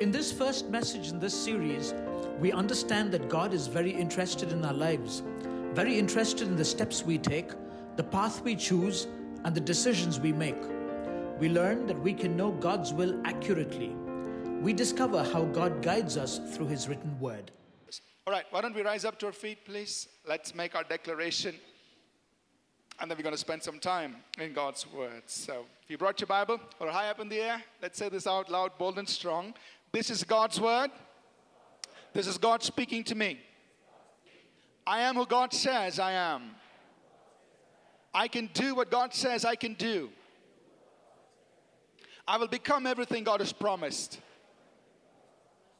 In this first message in this series, we understand that God is very interested in our lives, very interested in the steps we take, the path we choose, and the decisions we make. We learn that we can know God's will accurately. We discover how God guides us through His written word. All right, why don't we rise up to our feet, please? Let's make our declaration. And then we're going to spend some time in God's Word. So if you brought your Bible or high up in the air, let's say this out loud, bold and strong. This is God's Word. This is God speaking to me. I am who God says I am. I can do what God says I can do. I will become everything God has promised.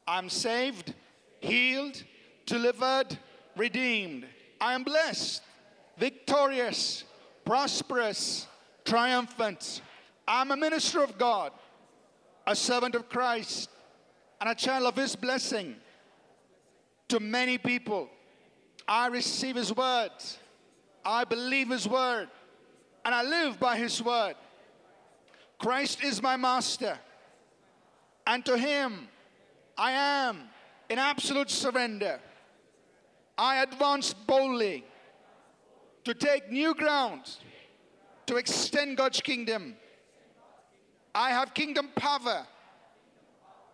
I'm saved, healed, delivered, redeemed. I am blessed, victorious, prosperous, triumphant. I'm a minister of God, a servant of Christ, and a child of His blessing to many people. I receive His word. I believe His word, and I live by His word. Christ is my master, and to Him I am in absolute surrender. I advance boldly to take new ground, to extend God's kingdom. I have kingdom power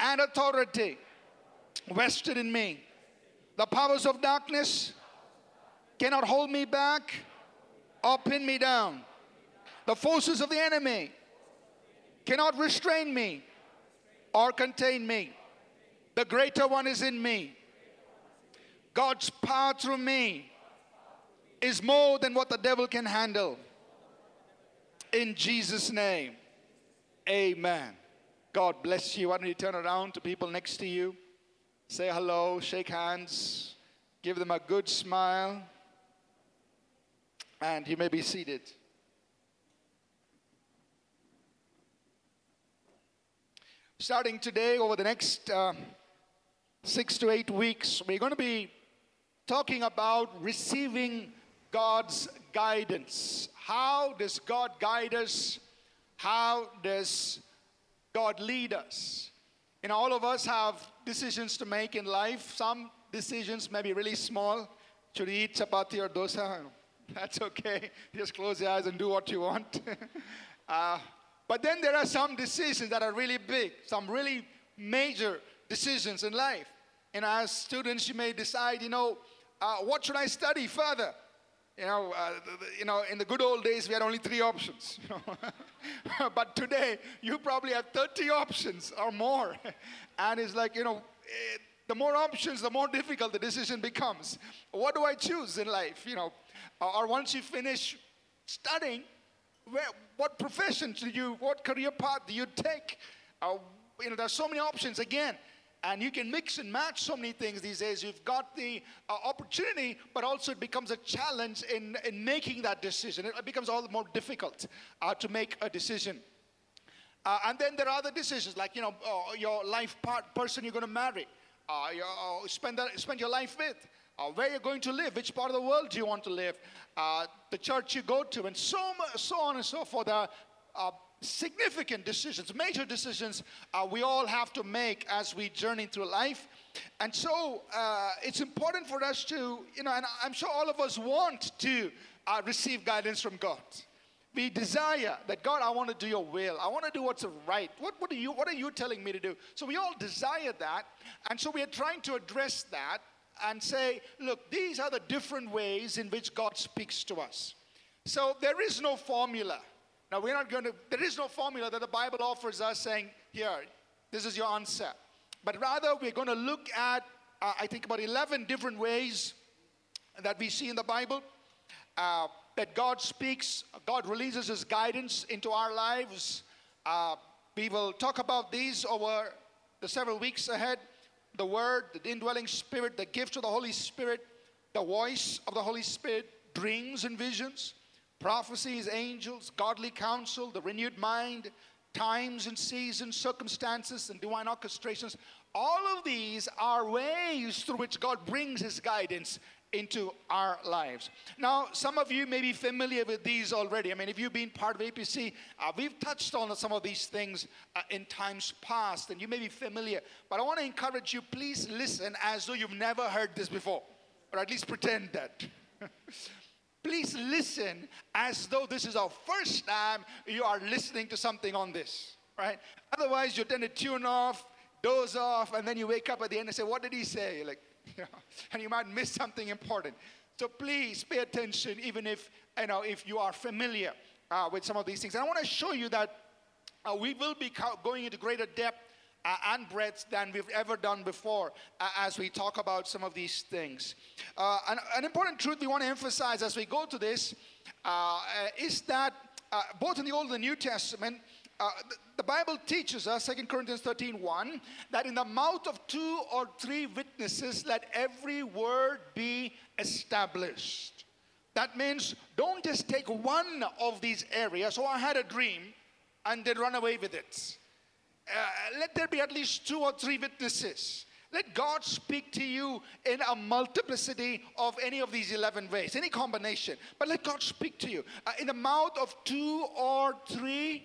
and authority vested in me. The powers of darkness cannot hold me back or pin me down. The forces of the enemy cannot restrain me or contain me. The greater one is in me. God's power through me is more than what the devil can handle. In Jesus' name, amen. God bless you. Why don't you turn around to people next to you? Say hello, shake hands, give them a good smile, and you may be seated. Starting today, over the next 6 to 8 weeks, we're going to be talking about receiving God's guidance. How does God guide us? How does God lead us? You know, all of us have decisions to make in life. Some decisions may be really small. Should you eat chapati or dosa? That's okay. Just close your eyes and do what you want. But then there are some decisions that are really big, some really major decisions in life. And as students, you may decide, you know, what should I study further? In the good old days, we had only 3 options. You know? But today, you probably have 30 options or more. And it's like, you know, the more options, the more difficult the decision becomes. What do I choose in life? You know, or once you finish studying, what profession do you, what career path do you take? There are so many options again. And you can mix and match so many things these days. You've got the opportunity, but also it becomes a challenge in making that decision. It becomes all the more difficult to make a decision. And then there are other decisions, like, you know, your life person you're going to marry, spend your life with, where you're going to live, which part of the world do you want to live, the church you go to, and so on and so forth. Significant decisions, major decisions we all have to make as we journey through life. And so it's important for us to, you know, and I'm sure all of us want to receive guidance from God. We desire that, God, I want to do your will. I want to do what's right. What are you telling me to do? So we all desire that. And so we are trying to address that and say, look, these are the different ways in which God speaks to us. So there is no formula. Now, there is no formula that the Bible offers us saying, here, this is your answer. But rather, we're going to look at, I think, about 11 different ways that we see in the Bible that God speaks, God releases His guidance into our lives. We will talk about these over the several weeks ahead. The Word, the indwelling Spirit, the gift of the Holy Spirit, the voice of the Holy Spirit, dreams and visions, prophecies, angels, godly counsel, the renewed mind, times and seasons, circumstances, and divine orchestrations. All of these are ways through which God brings His guidance into our lives. Now, some of you may be familiar with these already. I mean, if you've been part of APC, we've touched on some of these things in times past, and you may be familiar. But I want to encourage you, please listen as though you've never heard this before, or at least pretend that. Please listen as though this is our first time you are listening to something on this, right? Otherwise, you tend to tune off, doze off, and then you wake up at the end and say, what did he say? You're like, yeah. And you might miss something important. So please pay attention, even if you know if you are familiar with some of these things. And I want to show you that we will be going into greater depth and breadth than we've ever done before as we talk about some of these things. An important truth we want to emphasize as we go to this is that both in the Old and the New Testament, the Bible teaches us, 2 Corinthians 13:1, that in the mouth of 2 or 3 witnesses, let every word be established. That means don't just take one of these areas, oh, I had a dream, and then run away with it. Let there be at least 2 or 3 witnesses. Let God speak to you in a multiplicity of any of these 11 ways, any combination. But let God speak to you. In the mouth of 2 or 3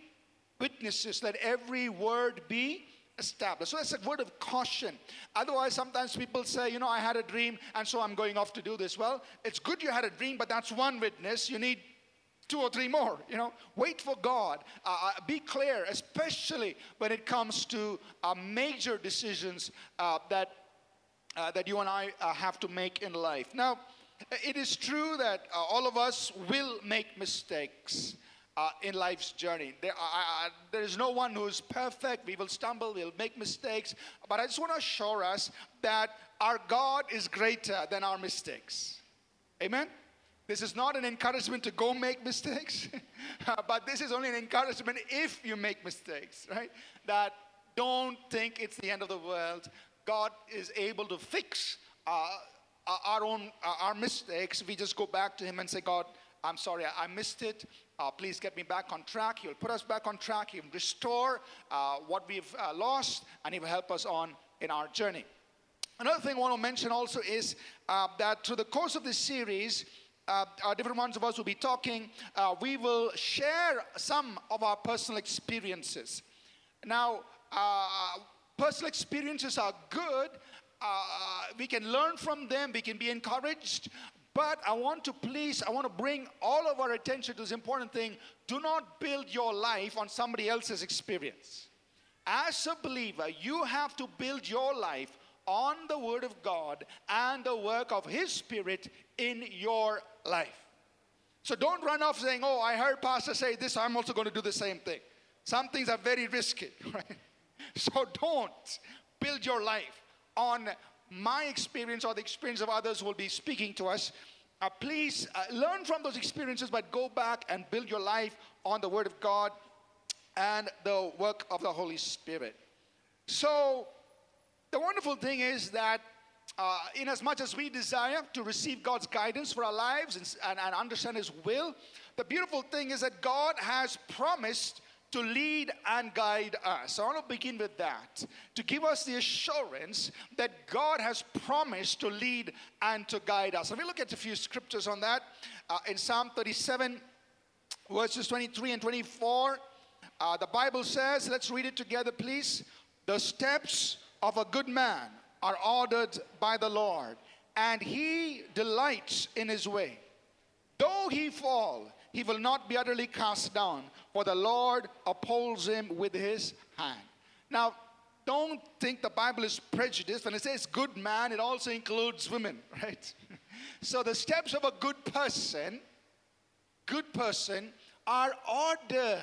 witnesses, let every word be established. So that's a word of caution. Otherwise, sometimes people say, you know, I had a dream, and so I'm going off to do this. Well, it's good you had a dream, but that's one witness. You need 2 or 3 more, you know. Wait for God. Be clear, especially when it comes to major decisions that you and I have to make in life. Now, it is true that all of us will make mistakes in life's journey. There is no one who is perfect. We will stumble, we'll make mistakes. But I just want to assure us that our God is greater than our mistakes. Amen? This is not an encouragement to go make mistakes, but this is only an encouragement if you make mistakes, right? That don't think it's the end of the world. God is able to fix our mistakes. We just go back to Him and say, God, I'm sorry, I missed it. Please get me back on track. He'll put us back on track. He'll restore what we've lost, and He will help us on in our journey. Another thing I want to mention also is that through the course of this series, different ones of us will be talking, we will share some of our personal experiences. Now, personal experiences are good. We can learn from them. We can be encouraged. But I want to bring all of our attention to this important thing. Do not build your life on somebody else's experience. As a believer, you have to build your life on the Word of God and the work of His Spirit in your life. So don't run off saying, oh, I heard Pastor say this, I'm also going to do the same thing. Some things are very risky, right? So don't build your life on my experience or the experience of others who will be speaking to us. Please learn from those experiences, but go back and build your life on the Word of God and the work of the Holy Spirit. So the wonderful thing is that in as much as we desire to receive God's guidance for our lives and understand His will, the beautiful thing is that God has promised to lead and guide us. So I want to begin with that, to give us the assurance that God has promised to lead and to guide us. And we look at a few scriptures on that. In Psalm 37, verses 23 and 24, the Bible says, let's read it together, please. The steps of a good man are ordered by the Lord, and He delights in his way. Though he fall, he will not be utterly cast down, for the Lord upholds him with His hand. Now, don't think the Bible is prejudiced. When it says good man, it also includes women, right? So the steps of a good person, are ordered.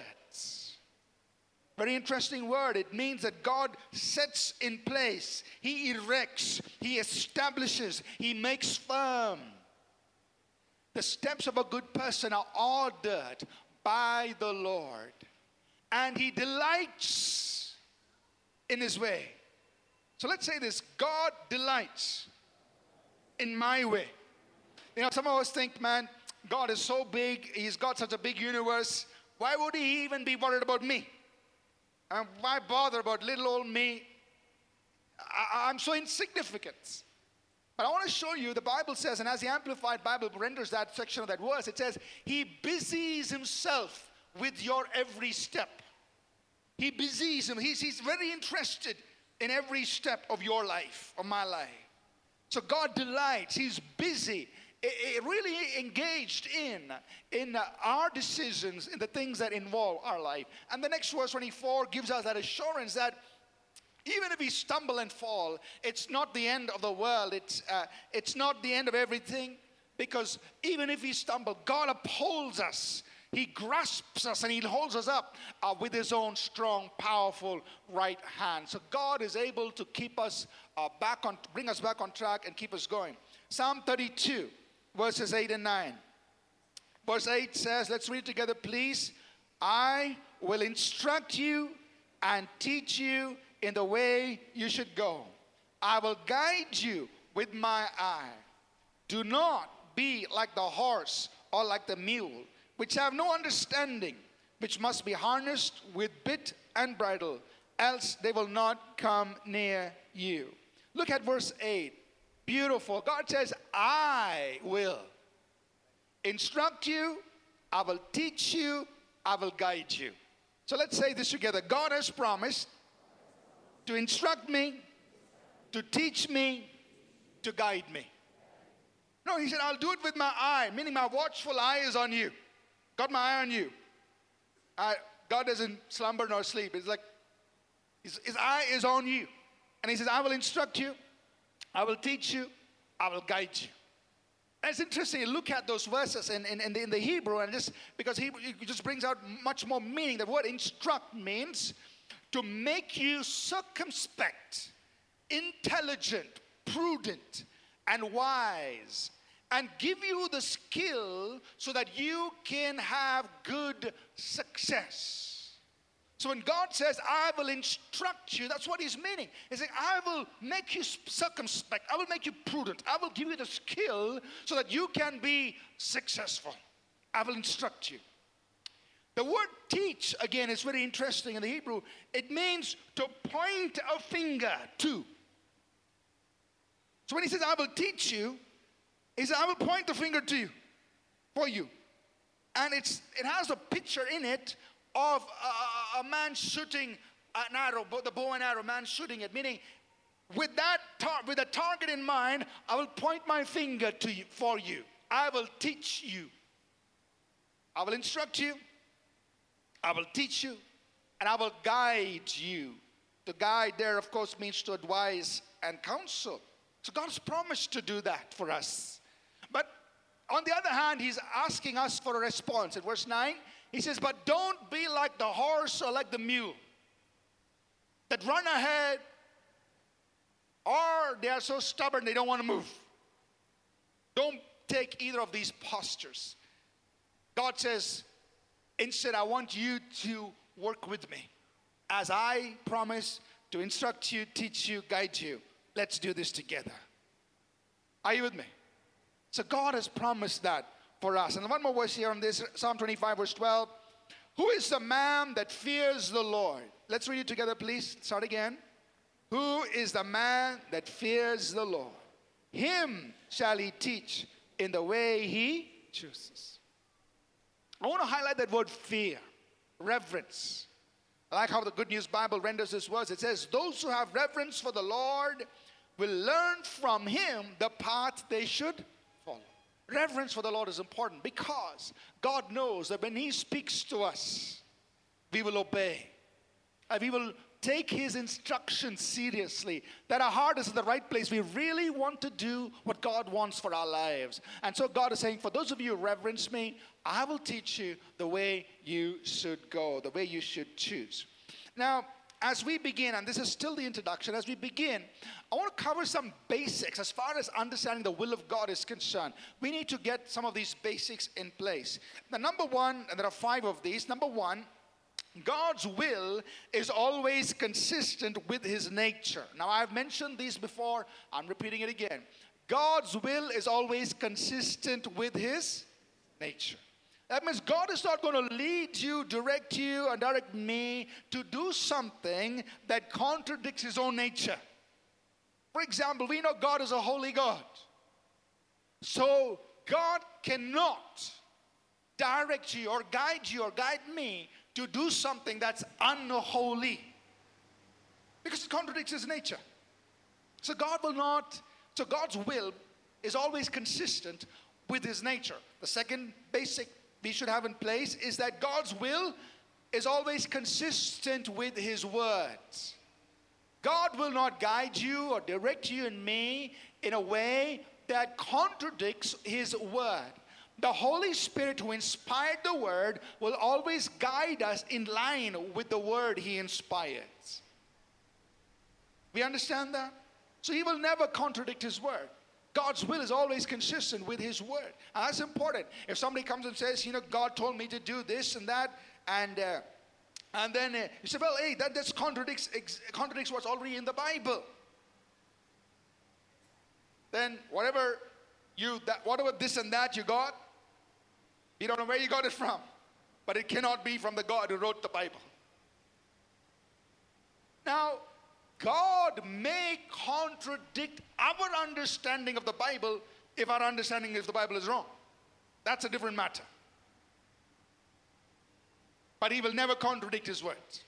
Very interesting word. It means that God sets in place. He erects. He establishes. He makes firm. The steps of a good person are ordered by the Lord, and He delights in His way. So let's say this: God delights in my way. You know, some of us think, man, God is so big. He's got such a big universe. Why would He even be worried about me? And why bother about little old me? I'm so insignificant. But I want to show you, the Bible says, and as the Amplified Bible renders that section of that verse, it says, he busies himself with your every step. He busies him. He's very interested in every step of your life, of my life. So God delights. He's busy. Really engaged in our decisions, in the things that involve our life. And the next verse 24 gives us that assurance that even if we stumble and fall, it's not the end of the world. It's not the end of everything, because even if we stumble, God upholds us. He grasps us and he holds us up with his own strong, powerful right hand. So God is able to keep us back on, bring us back on track and keep us going. Psalm 32. Verses 8 and 9. Verse 8 says, let's read together, please. I will instruct you and teach you in the way you should go. I will guide you with my eye. Do not be like the horse or like the mule, which have no understanding, which must be harnessed with bit and bridle, else they will not come near you. Look at verse 8. Beautiful. God says, I will instruct you, I will teach you, I will guide you. So let's say this together. God has promised to instruct me, to teach me, to guide me. No, he said, I'll do it with my eye, meaning my watchful eye is on you. Got my eye on you. God doesn't slumber nor sleep. It's like his eye is on you. And he says, I will instruct you, I will teach you, I will guide you. And it's interesting, you look at those verses in the Hebrew, and just because Hebrew it just brings out much more meaning. The word instruct means to make you circumspect, intelligent, prudent, and wise, and give you the skill so that you can have good success. So when God says, I will instruct you, that's what he's meaning. He's saying, I will make you circumspect. I will make you prudent. I will give you the skill so that you can be successful. I will instruct you. The word teach, again, is very interesting in the Hebrew. It means to point a finger to. So when he says, I will teach you, he says, I will point the finger to you, for you. And it has a picture in it of a man shooting an arrow, the bow and arrow, man shooting it, meaning with a target in mind, I will point my finger to you, for you. I will teach you. I will instruct you. I will teach you. And I will guide you. To guide there, of course, means to advise and counsel. So God's promised to do that for us. But on the other hand, he's asking us for a response. In verse 9, he says, but don't be like the horse or like the mule that run ahead, or they are so stubborn they don't want to move. Don't take either of these postures. God says, instead, I want you to work with me as I promise to instruct you, teach you, guide you. Let's do this together. Are you with me? So God has promised that for us. And one more verse here on this, Psalm 25, verse 12. Who is the man that fears the Lord? Let's read it together, please. Start again. Who is the man that fears the Lord? Him shall he teach in the way he chooses. I want to highlight that word fear, reverence. I like how the Good News Bible renders this verse. It says, those who have reverence for the Lord will learn from him the path they should. Reverence for the Lord is important because God knows that when he speaks to us, we will obey. And we will take his instructions seriously. That our heart is in the right place. We really want to do what God wants for our lives. And so God is saying, for those of you who reverence me, I will teach you the way you should go, the way you should choose. Now, as we begin, and this is still the introduction, as we begin, I want to cover some basics as far as understanding the will of God is concerned. We need to get some of these basics in place. The number one, and there are five of these. Number one, God's will is always consistent with his nature. Now, I've mentioned these before. I'm repeating it again. God's will is always consistent with his nature. That means God is not going to lead you, direct you, and direct me to do something that contradicts his own nature. For example, we know God is a holy God. So God cannot direct you or guide me to do something that's unholy, because it contradicts his nature. So God will not, so God's will is always consistent with his nature. The second basic we should have in place is that God's will is always consistent with his words. God will not guide you or direct you and me in a way that contradicts his word. The Holy Spirit who inspired the word will always guide us in line with the word he inspires. We understand that? So he will never contradict his word. God's will is always consistent with his word. And that's important. If somebody comes and says, you know, God told me to do this and that, and then you say, well, hey, that contradicts what's already in the Bible. Then whatever whatever this and that you got, you don't know where you got it from, but it cannot be from the God who wrote the Bible. Now, God may contradict our understanding of the Bible if our understanding of the Bible is wrong. That's a different matter. But he will never contradict his words.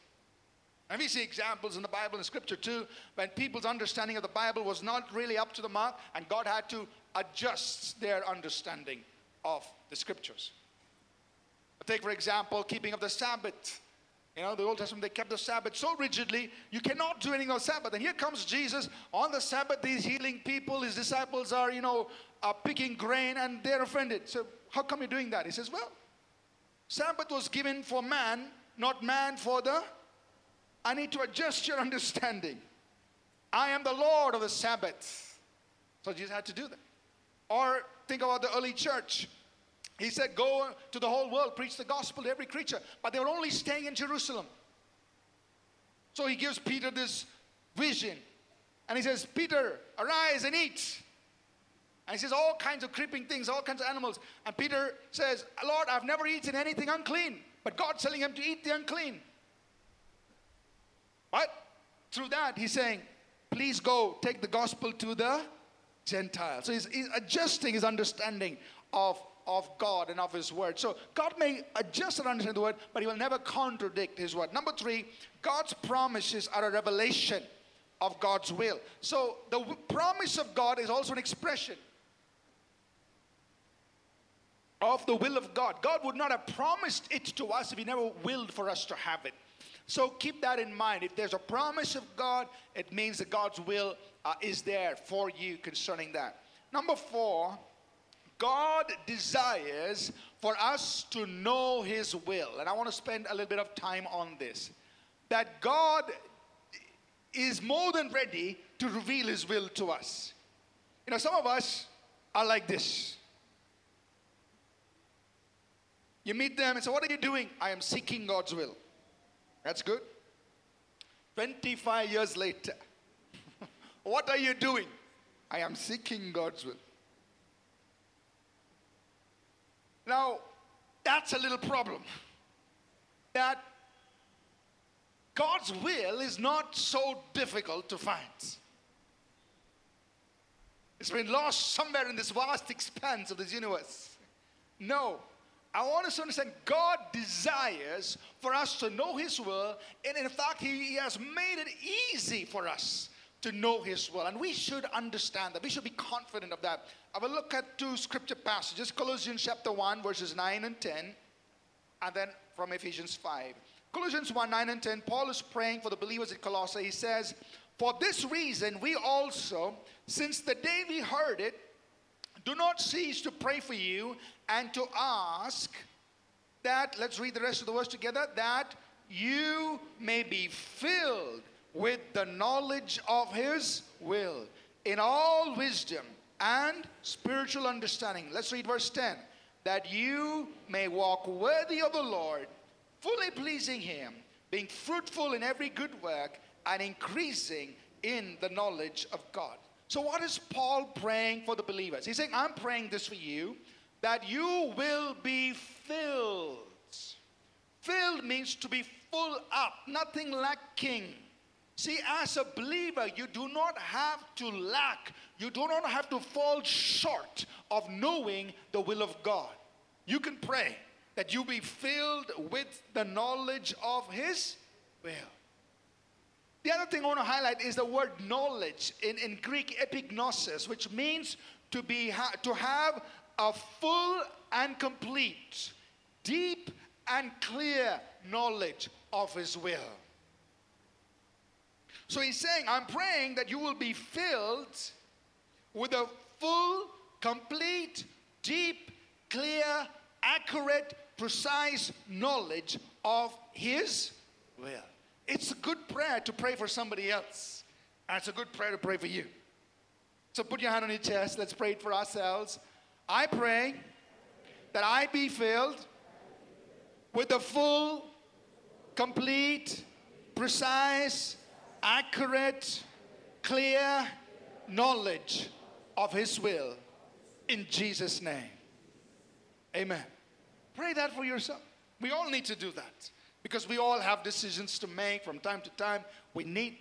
And we see examples in the Bible and Scripture too, when people's understanding of the Bible was not really up to the mark, and God had to adjust their understanding of the Scriptures. Take, for example, keeping of the Sabbath. You know, the Old Testament, they kept the Sabbath so rigidly, you cannot do anything on Sabbath. And here comes Jesus. On the Sabbath, he's healing people. His disciples are, you know, picking grain, and they're offended. So how come you're doing that? He says, well, Sabbath was given for man, not man for the... I need to adjust your understanding. I am the Lord of the Sabbath. So Jesus had to do that. Or think about the early church. He said, go to the whole world, preach the gospel to every creature. But they were only staying in Jerusalem. So he gives Peter this vision. And he says, Peter, arise and eat. And he says all kinds of creeping things, all kinds of animals. And Peter says, Lord, I've never eaten anything unclean. But God's telling him to eat the unclean. But through that, he's saying, please go take the gospel to the Gentiles. So he's adjusting his understanding of God and of his word. So God may adjust and understand the word, but he will never contradict his word. Number three, God's promises are a revelation of God's will. So the promise of God is also an expression of the will of God. God would not have promised it to us if he never willed for us to have it. So keep that in mind. If there's a promise of God, it means that God's will is there for you concerning that. Number four, God desires for us to know his will. And I want to spend a little bit of time on this. That God is more than ready to reveal his will to us. You know, some of us are like this. You meet them and say, what are you doing? I am seeking God's will. That's good. 25 years later, what are you doing? I am seeking God's will. Now, that's a little problem. That God's will is not so difficult to find. It's been lost somewhere in this vast expanse of this universe. No. I want us to understand God desires for us to know his will, and in fact, he has made it easy for us to know his will. And we should understand that. We should be confident of that. I will look at two scripture passages, Colossians chapter 1, verses 9 and 10, and then from Ephesians 5. Colossians 1, 9 and 10, Paul is praying for the believers at Colossae. He says, for this reason, we also, since the day we heard it, do not cease to pray for you and to ask that, let's read the rest of the verse together, that you may be filled with the knowledge of his will in all wisdom and spiritual understanding. Let's read verse 10. That you may walk worthy of the Lord, fully pleasing him, being fruitful in every good work and increasing in the knowledge of God. So what is Paul praying for the believers? He's saying, I'm praying this for you, that you will be filled. Filled means to be full up, nothing lacking. See, as a believer, you do not have to lack. You do not have to fall short of knowing the will of God. You can pray that you be filled with the knowledge of His will. The other thing I want to highlight is the word knowledge in Greek, epignosis, which means to have a full and complete, deep and clear knowledge of His will. So he's saying, I'm praying that you will be filled with a full, complete, deep, clear, accurate, precise knowledge of His will. It's a good prayer to pray for somebody else. And it's a good prayer to pray for you. So put your hand on your chest. Let's pray it for ourselves. I pray that I be filled with the full, complete, precise, accurate, clear knowledge of His will, in Jesus' name. Amen. Pray that for yourself. We all need to do that, because we all have decisions to make from time to time. We need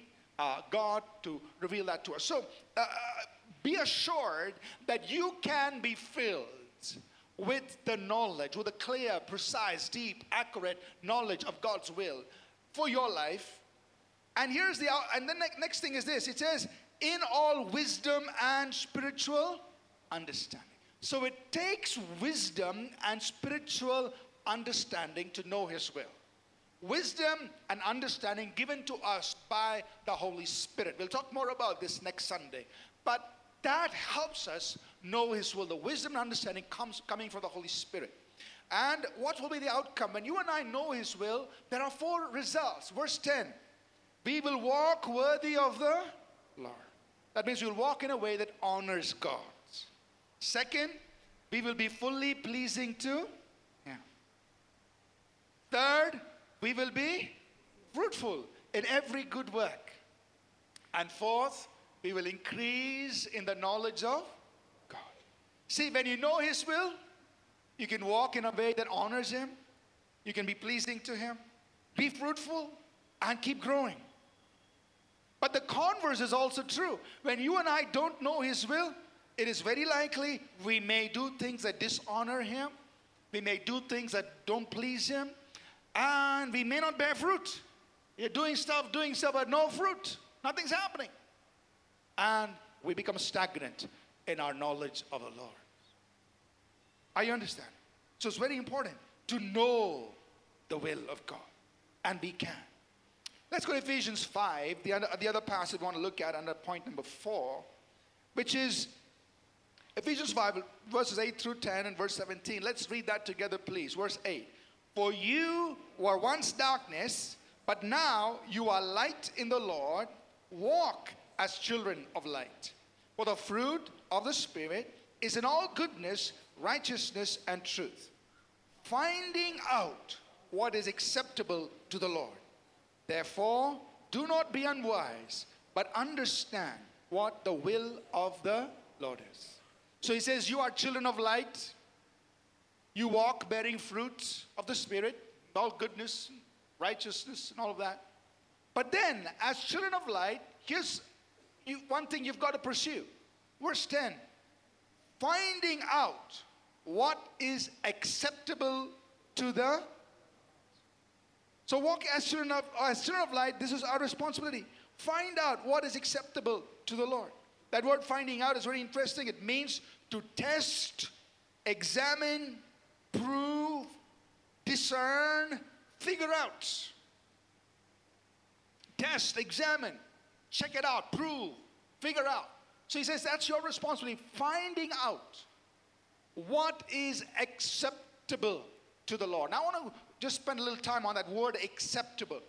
God to reveal that to us. So be assured that you can be filled with the knowledge, with a clear, precise, deep, accurate knowledge of God's will for your life. And here's the next thing is this. It says, in all wisdom and spiritual understanding. So it takes wisdom and spiritual understanding to know His will. Wisdom and understanding given to us by the Holy Spirit. We'll talk more about this next Sunday. But that helps us know His will. The wisdom and understanding coming from the Holy Spirit. And what will be the outcome? When you and I know His will, there are four results. Verse 10. We will walk worthy of the Lord. That means you'll walk in a way that honors God. Second, we will be fully pleasing to Him. Third, we will be fruitful in every good work. And fourth, we will increase in the knowledge of God. See, when you know His will, you can walk in a way that honors Him. You can be pleasing to Him, be fruitful, and keep growing. But the converse is also true. When you and I don't know His will, it is very likely we may do things that dishonor Him. We may do things that don't please Him. And we may not bear fruit. You're doing stuff, but no fruit. Nothing's happening. And we become stagnant in our knowledge of the Lord. Are you understanding? So it's very important to know the will of God. And we can. Let's go to Ephesians 5, the other passage we want to look at under point number 4, which is Ephesians 5, verses 8 through 10 and verse 17. Let's read that together, please. Verse 8. For you were once darkness, but now you are light in the Lord. Walk as children of light. For the fruit of the Spirit is in all goodness, righteousness, and truth, finding out what is acceptable to the Lord. Therefore, do not be unwise, but understand what the will of the Lord is. So he says, you are children of light. You walk bearing fruit of the Spirit, all goodness, righteousness, and all of that. But then, as children of light, here's one thing you've got to pursue. Verse 10, finding out what is acceptable to the. So walk as children of light, this is our responsibility. Find out what is acceptable to the Lord. That word finding out is very interesting. It means to test, examine, prove, discern, figure out. Test, examine, check it out, prove, figure out. So he says that's your responsibility. Finding out what is acceptable to the Lord. Now I want to just spend a little time on that word acceptable.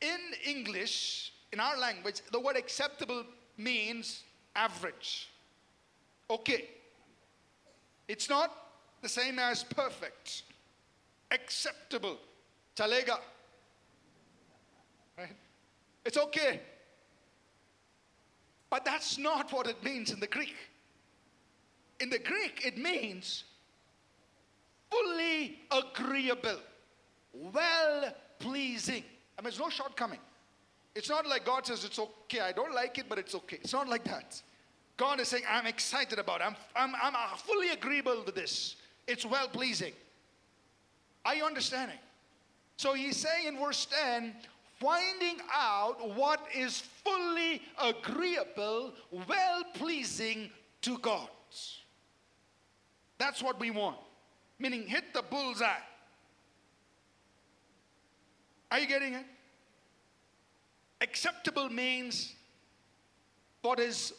In English, in our language, the word acceptable means average. Okay. It's not the same as perfect. Acceptable. Chalega. Right? It's okay. But that's not what it means in the Greek. In the Greek, it means fully agreeable. Well-pleasing. I mean, there's no shortcoming. It's not like God says, it's okay, I don't like it, but it's okay. It's not like that. God is saying, I'm excited about it. I'm fully agreeable to this. It's well-pleasing. Are you understanding? So he's saying in verse 10, finding out what is fully agreeable, well-pleasing to God. That's what we want. Meaning, hit the bullseye. Are you getting it? Acceptable means what is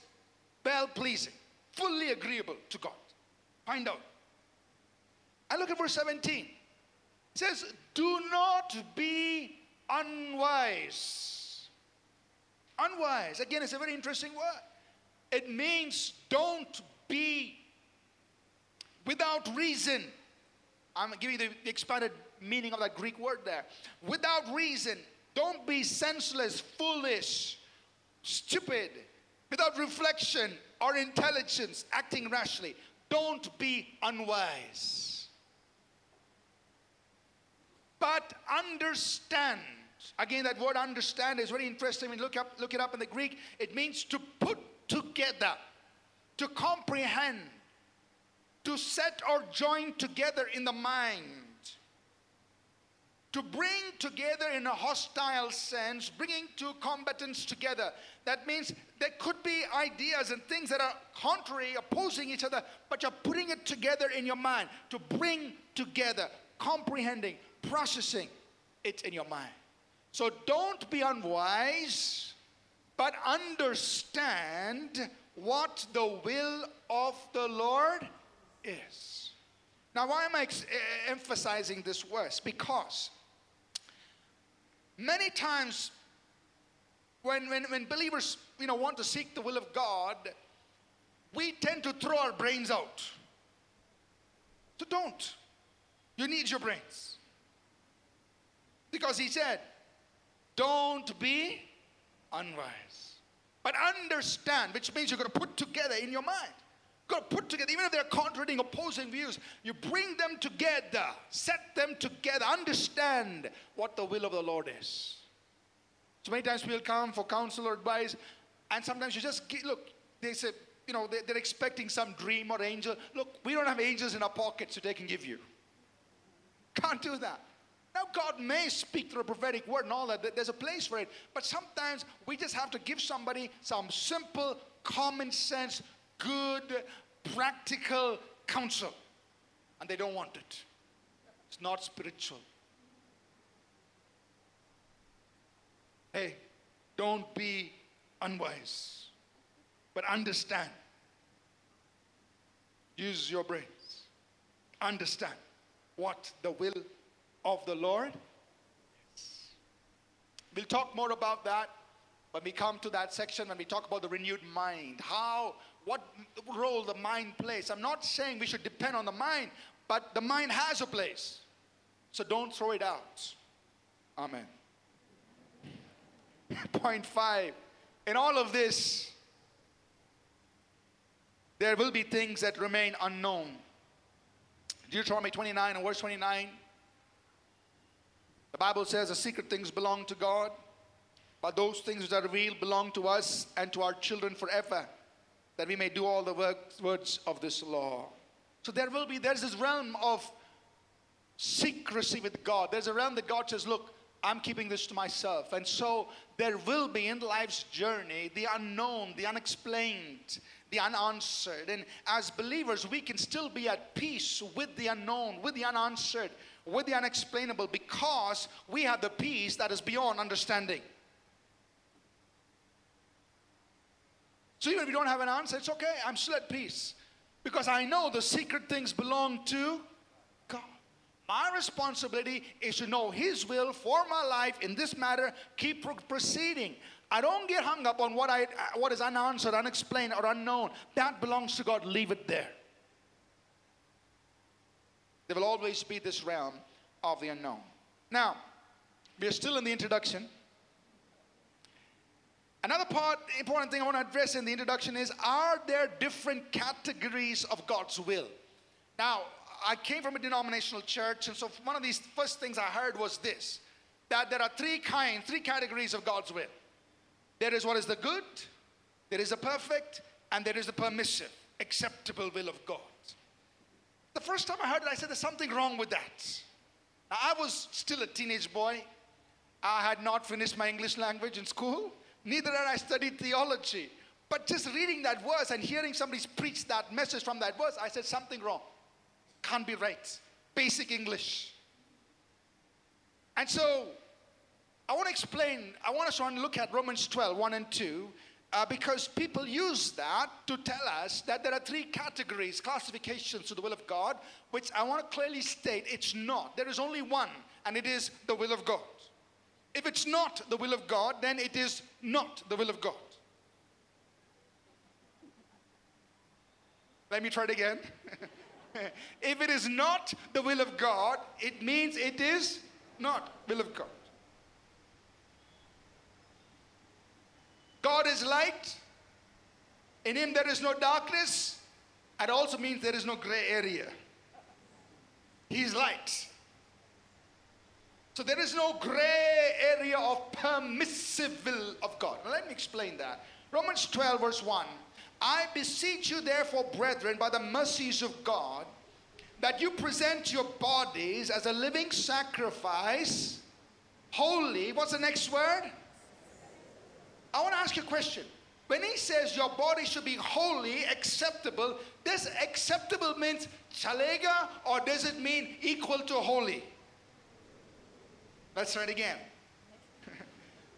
well-pleasing, fully agreeable to God. Find out. And look at verse 17. It says, do not be unwise. Unwise. Again, it's a very interesting word. It means don't be without reason. I'm giving you the expanded meaning of that Greek word there. Without reason. Don't be senseless, foolish, stupid, without reflection or intelligence, acting rashly. Don't be unwise. But understand. Again, that word understand is very interesting. When you look it up in the Greek, it means to put together, to comprehend, to set or join together in the mind. To bring together in a hostile sense, bringing two combatants together. That means there could be ideas and things that are contrary, opposing each other, but you're putting it together in your mind. To bring together, comprehending, processing it in your mind. So don't be unwise, but understand what the will of the Lord is. Now, why am I emphasizing this verse? Because many times when believers, want to seek the will of God, we tend to throw our brains out. So don't. You need your brains. Because he said, don't be unwise. But understand, which means you're going to put together in your mind. You've got to put together, even if they're contradicting, opposing views, you bring them together, set them together, understand what the will of the Lord is. So many times we'll come for counsel or advice, and sometimes you just look, they say, they're expecting some dream or angel. Look, we don't have angels in our pockets that they can give you. Can't do that. Now, God may speak through a prophetic word and all that. There's a place for it. But sometimes we just have to give somebody some simple, common sense, good, practical counsel, and they don't want it. It's not spiritual. Hey, don't be unwise, but understand. Use your brains. Understand what the will of the Lord is. We'll talk more about that when we come to that section, when we talk about the renewed mind. What role the mind plays. I'm not saying we should depend on the mind, but the mind has a place. So don't throw it out. Amen. Point 5. In all of this, there will be things that remain unknown. Deuteronomy 29 and verse 29. The Bible says the secret things belong to God, but those things which are revealed belong to us and to our children forever, that we may do all the words of this law. So there's this realm of secrecy with God. There's a realm that God says, look, I'm keeping this to myself. And so there will be in life's journey the unknown, the unexplained, the unanswered. And as believers, we can still be at peace with the unknown, with the unanswered, with the unexplainable, because we have the peace that is beyond understanding. So even if you don't have an answer, it's okay. I'm still at peace. Because I know the secret things belong to God. My responsibility is to know His will for my life in this matter. Keep proceeding. I don't get hung up on what is unanswered, unexplained, or unknown. That belongs to God. Leave it there. There will always be this realm of the unknown. Now, we are still in the introduction. Another important thing I want to address in the introduction is, are there different categories of God's will? Now, I came from a denominational church, and so one of these first things I heard was this, that there are three categories of God's will. There is what is the good, there is the perfect, and there is the permissive, acceptable will of God. The first time I heard it, I said, there's something wrong with that. Now, I was still a teenage boy. I had not finished my English language in school. Neither had I studied theology. But just reading that verse and hearing somebody preach that message from that verse, I said, something wrong. Can't be right. Basic English. And so, I want to explain, I want us to look at Romans 12, 1 and 2, because people use that to tell us that there are three categories, classifications to the will of God, which I want to clearly state it's not. There is only one, and it is the will of God. If it's not the will of God, then it is not the will of God. Let me try it again. If it is not the will of God, it means it is not will of God. God is light. In him there is no darkness. It also means there is no gray area. He is light. So there is no gray area of permissive will of God. Now let me explain that. Romans 12 verse 1. I beseech you therefore, brethren, by the mercies of God, that you present your bodies as a living sacrifice, holy. What's the next word? I want to ask you a question. When he says your body should be holy, acceptable, does acceptable means chalega or does it mean equal to holy? Let's try it again.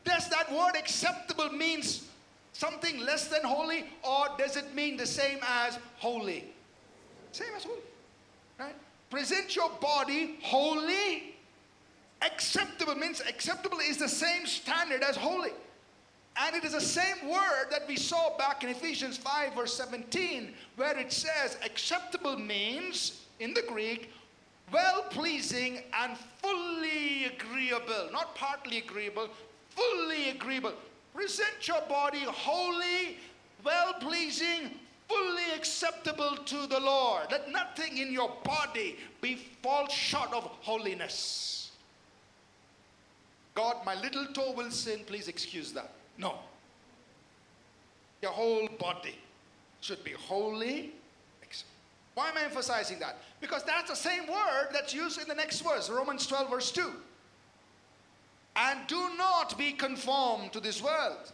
Does that word acceptable means something less than holy or does it mean the same as holy? Same as holy, right? Present your body holy. Acceptable means acceptable is the same standard as holy. And it is the same word that we saw back in Ephesians 5 verse 17 where it says acceptable means in the Greek well-pleasing and fully agreeable. Not partly agreeable, fully agreeable. Present your body holy, well-pleasing, fully acceptable to the Lord. Let nothing in your body be fall short of holiness. God, my little toe will sin, please excuse that. No. Your whole body should be holy. Why am I emphasizing that? Because that's the same word that's used in the next verse, Romans 12 verse 2. And do not be conformed to this world,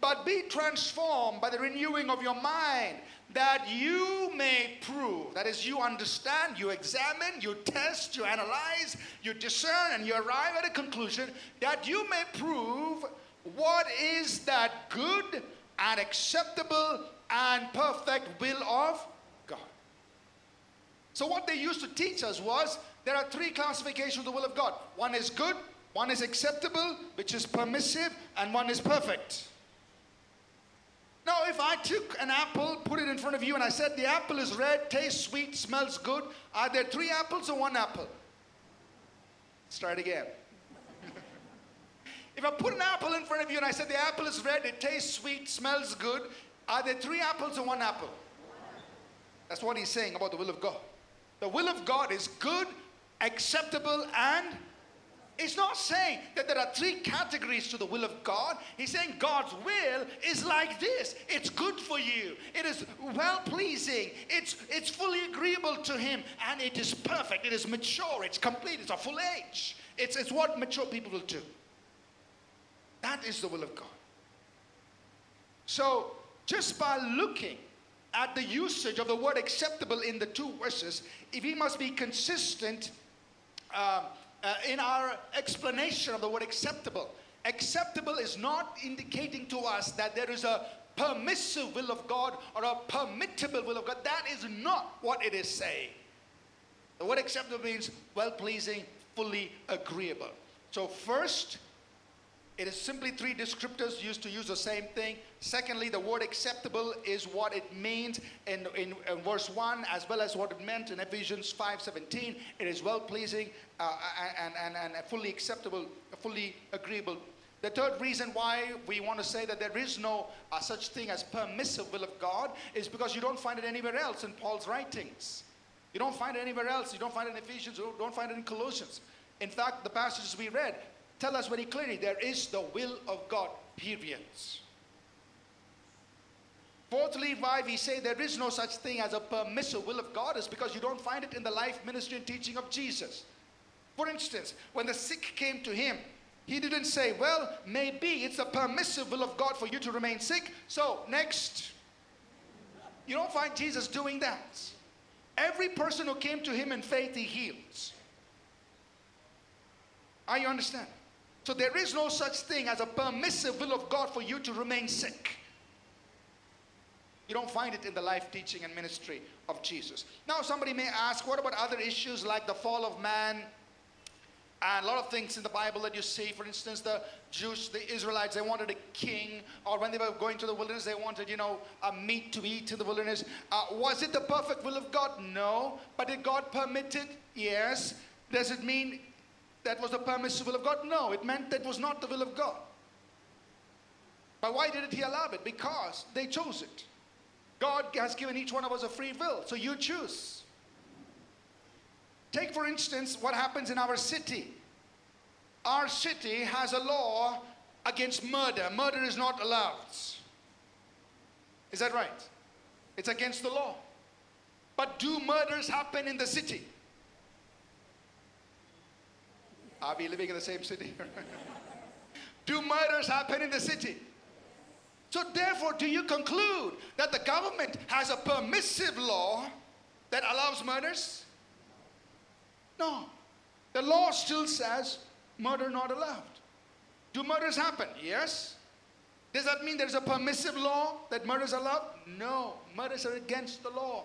but be transformed by the renewing of your mind, that you may prove. That is, you understand, you examine, you test, you analyze, you discern, and you arrive at a conclusion that you may prove what is that good and acceptable and perfect will of God. So what they used to teach us was there are three classifications of the will of God. One is good, one is acceptable, which is permissive, and one is perfect. Now if I took an apple, put it in front of you, and I said the apple is red, tastes sweet, smells good, are there three apples or one apple? Let's try it again. If I put an apple in front of you and I said the apple is red, it tastes sweet, smells good, are there three apples or one apple? That's what he's saying about the will of God. The will of God is good, acceptable, and it's not saying that there are three categories to the will of God. He's saying God's will is like this. It's good for you. It is well-pleasing. It's fully agreeable to him. And it is perfect. It is mature. It's complete. It's a full age. It's what mature people will do. That is the will of God. So, just by looking at the usage of the word acceptable in the two verses, if we must be consistent in our explanation of the word acceptable. Acceptable is not indicating to us that there is a permissive will of God or a permittable will of God. That is not what it is saying. The word acceptable means well-pleasing, fully agreeable. So, first, it is simply three descriptors used to use the same thing. Secondly, the word acceptable is what it means in verse 1 as well as what it meant in Ephesians 5:17. It is well-pleasing and fully acceptable, fully agreeable. The third reason why we want to say that there is no such thing as permissive will of God is because you don't find it anywhere else in Paul's writings. You don't find it anywhere else. You don't find it in Ephesians. You don't find it in Colossians. In fact, the passages we read tell us very clearly, there is the will of God. appearance. Fourthly, why we say there is no such thing as a permissive will of God is because you don't find it in the life, ministry, and teaching of Jesus. For instance, when the sick came to him, he didn't say, well, maybe it's a permissive will of God for you to remain sick, so next. You don't find Jesus doing that. Every person who came to him in faith, he heals. Are you understanding? So there is no such thing as a permissive will of God for you to remain sick. You don't find it in the life, teaching, and ministry of Jesus. Now somebody may ask, what about other issues like the fall of man and a lot of things in the Bible that you see? For instance, the Jews, the Israelites, they wanted a king, or when they were going to the wilderness, they wanted, meat to eat in the wilderness. Was it the perfect will of God? No. But did God permit it? Yes. Does it mean that was the permissive will of God? No. It meant that was not the will of God. But why didn't he allow it? Because they chose it. God has given each one of us a free will, so you choose. Take, for instance, what happens in our city. Our city has a law against murder. Murder is not allowed. Is that right? It's against the law. But do murders happen in the city? Are we living in the same city? Do murders happen in the city? So therefore, do you conclude that the government has a permissive law that allows murders? No. The law still says murder not allowed. Do murders happen? Yes. Does that mean there's a permissive law that murders are allowed? No. Murders are against the law.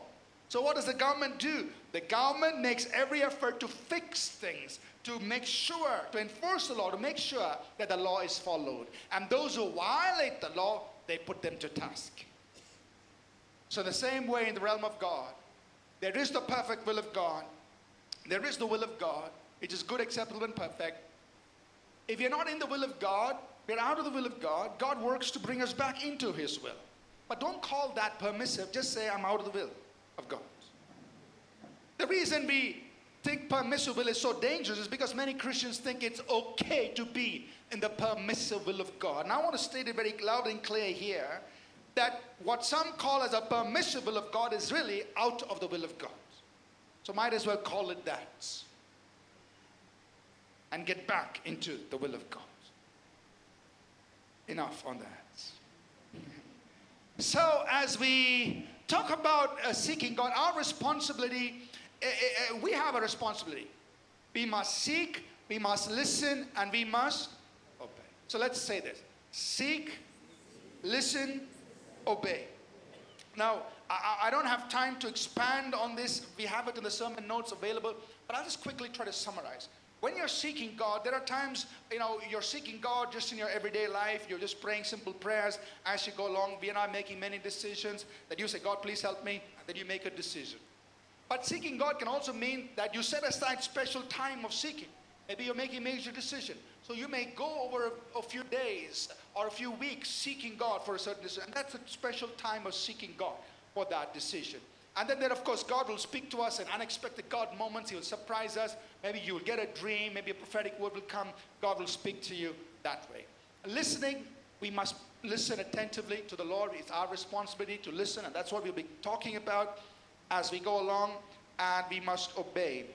So what does the government do? The government makes every effort to fix things, to make sure, to enforce the law, to make sure that the law is followed. And those who violate the law, they put them to task. So the same way in the realm of God, there is the perfect will of God. There is the will of God, which is good, acceptable, and perfect. If you're not in the will of God, you're out of the will of God. God works to bring us back into his will. But don't call that permissive. Just say, I'm out of the will of God. The reason we think permissive will is so dangerous is because many Christians think it's okay to be in the permissive will of God. And I want to state it very loud and clear here that what some call as a permissive will of God is really out of the will of God. So might as well call it that and get back into the will of God. Enough on that. So as we talk about seeking God, our responsibility, we have a responsibility. We must seek, we must listen, and we must obey. So let's say this. Seek, listen, obey. Now, I don't have time to expand on this. We have it in the sermon notes available, but I'll just quickly try to summarize. When you're seeking God, there are times, you're seeking God just in your everyday life. You're just praying simple prayers as you go along. We are not making many decisions that you say, God, please help me, and then you make a decision. But seeking God can also mean that you set aside special time of seeking. Maybe you're making a major decision. So you may go over a few days or a few weeks seeking God for a certain decision. And that's a special time of seeking God for that decision. And then of course, God will speak to us in unexpected God moments. He will surprise us. Maybe you will get a dream. Maybe a prophetic word will come. God will speak to you that way. Listening, we must listen attentively to the Lord. It's our responsibility to listen. And that's what we'll be talking about as we go along. And we must obey.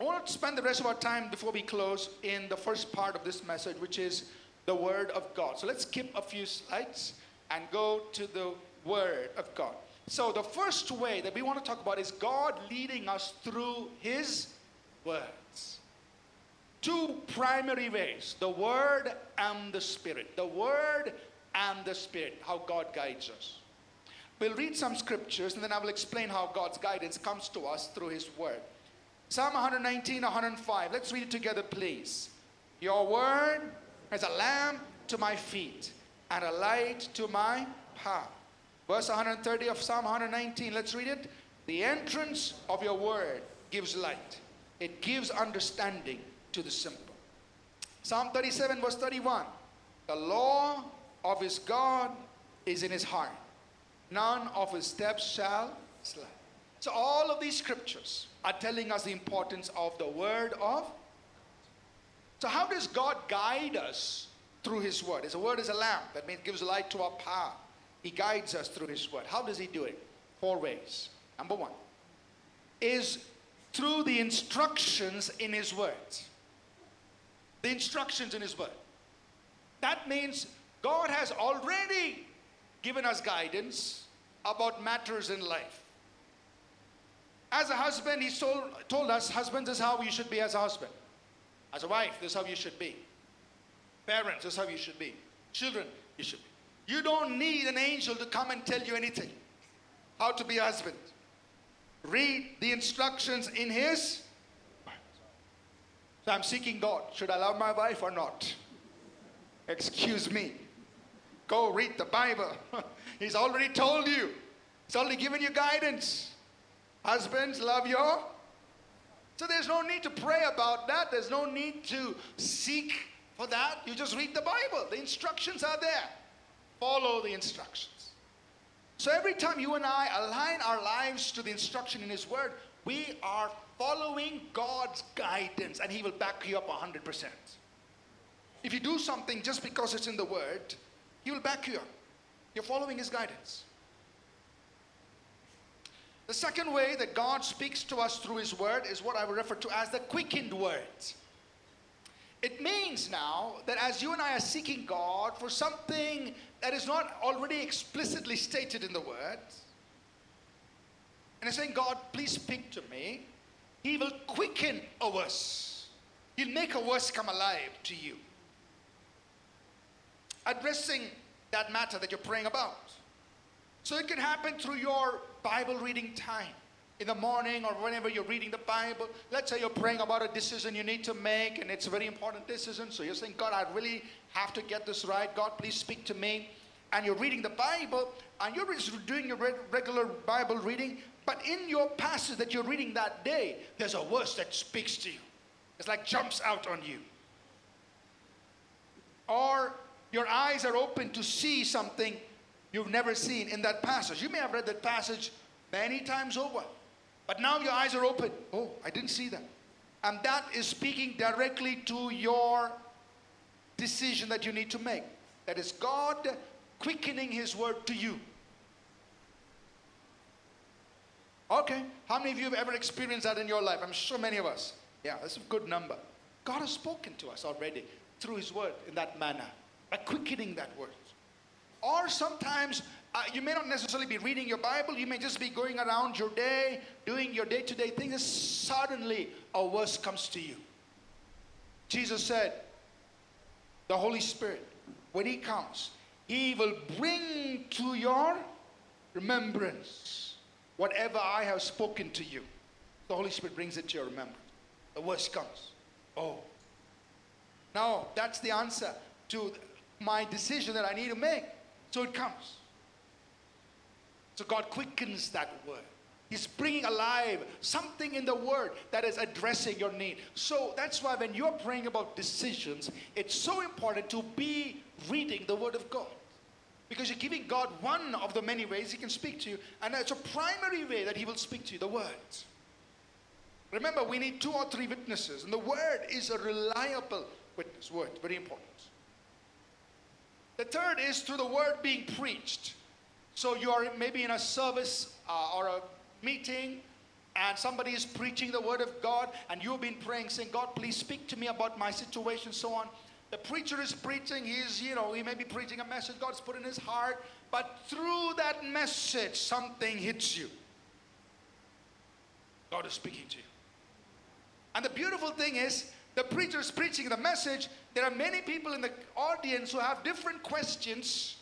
I want to spend the rest of our time before we close in the first part of this message, which is the Word of God. So let's skip a few slides and go to the Word of God. So the first way that we want to talk about is God leading us through his words. Two primary ways, the Word and the Spirit. The Word and the Spirit, how God guides us. We'll read some scriptures and then I will explain how God's guidance comes to us through his Word. Psalm 119, 105. Let's read it together, please. Your word is a lamp to my feet and a light to my path. Verse 130 of Psalm 119, let's read it. The entrance of your word gives light. It gives understanding to the simple. Psalm 37, verse 31. The law of his God is in his heart. None of his steps shall slide. So all of these scriptures are telling us the importance of the word of. So how does God guide us through his word. His word is a lamp. That means it gives light to our path. He guides us through his word. How does he do it? 4 ways. Number 1 is through the instructions in his word. The instructions in his word. That means God has already given us guidance about matters in life. As a husband, he told us, husbands, this is how you should be as a husband. As a wife, this is how you should be. Parents, this is how you should be. Children, you should be. You don't need an angel to come and tell you anything. How to be a husband. Read the instructions in his word. So I'm seeking God. Should I love my wife or not? Excuse me. Go read the Bible. He's already told you. He's already given you guidance. Husbands, love your. So there's no need to pray about that. There's no need to seek for that. You just read the Bible. The instructions are there. Follow the instructions. So every time you and I align our lives to the instruction in his word, we are following God's guidance, and he will back you up 100%. If you do something just because it's in the word, he will back you up. You're following his guidance. The second way that God speaks to us through his word is what I would refer to as the quickened words. It means now that as you and I are seeking God for something that is not already explicitly stated in the word, and you're saying, God, please speak to me, he will quicken a verse. He'll make a verse come alive to you, addressing that matter that you're praying about. So it can happen through your Bible reading time. In the morning or whenever you're reading the Bible, let's say you're praying about a decision you need to make, and it's a very important decision. So you're saying, God, I really have to get this right. God, please speak to me. And you're reading the Bible, and you're doing your regular Bible reading, but in your passage that you're reading that day, there's a verse that speaks to you. It's like jumps out on you. Or your eyes are open to see something you've never seen in that passage. You may have read that passage many times over, but now your eyes are open. Oh, I didn't see that. And that is speaking directly to your decision that you need to make. That is God quickening his word to you. Okay, how many of you have ever experienced that in your life? I'm sure many of us. Yeah, that's a good number. God has spoken to us already through his word in that manner, by quickening that word. Or sometimes you may not necessarily be reading your Bible. You may just be going around your day, doing your day-to-day things, and suddenly a verse comes to you. Jesus said, the Holy Spirit, when he comes, he will bring to your remembrance whatever I have spoken to you. The Holy Spirit brings it to your remembrance. The verse comes. Oh. Now, that's the answer to my decision that I need to make. So it comes. So God quickens that word. He's bringing alive something in the word that is addressing your need. So that's why when you're praying about decisions, it's so important to be reading the word of God. Because you're giving God one of the many ways he can speak to you. And it's a primary way that he will speak to you, the word. Remember, we need 2 or 3 witnesses. And the word is a reliable witness. Word, very important. The third is through the word being preached. So you are maybe in a service or a meeting, and somebody is preaching the word of God, and you've been praying, saying, God, please speak to me about my situation, so on. The preacher is preaching. He may be preaching a message God's put in his heart, but through that message, something hits you. God is speaking to you. And the beautiful thing is, the preacher is preaching the message. There are many people in the audience who have different questions,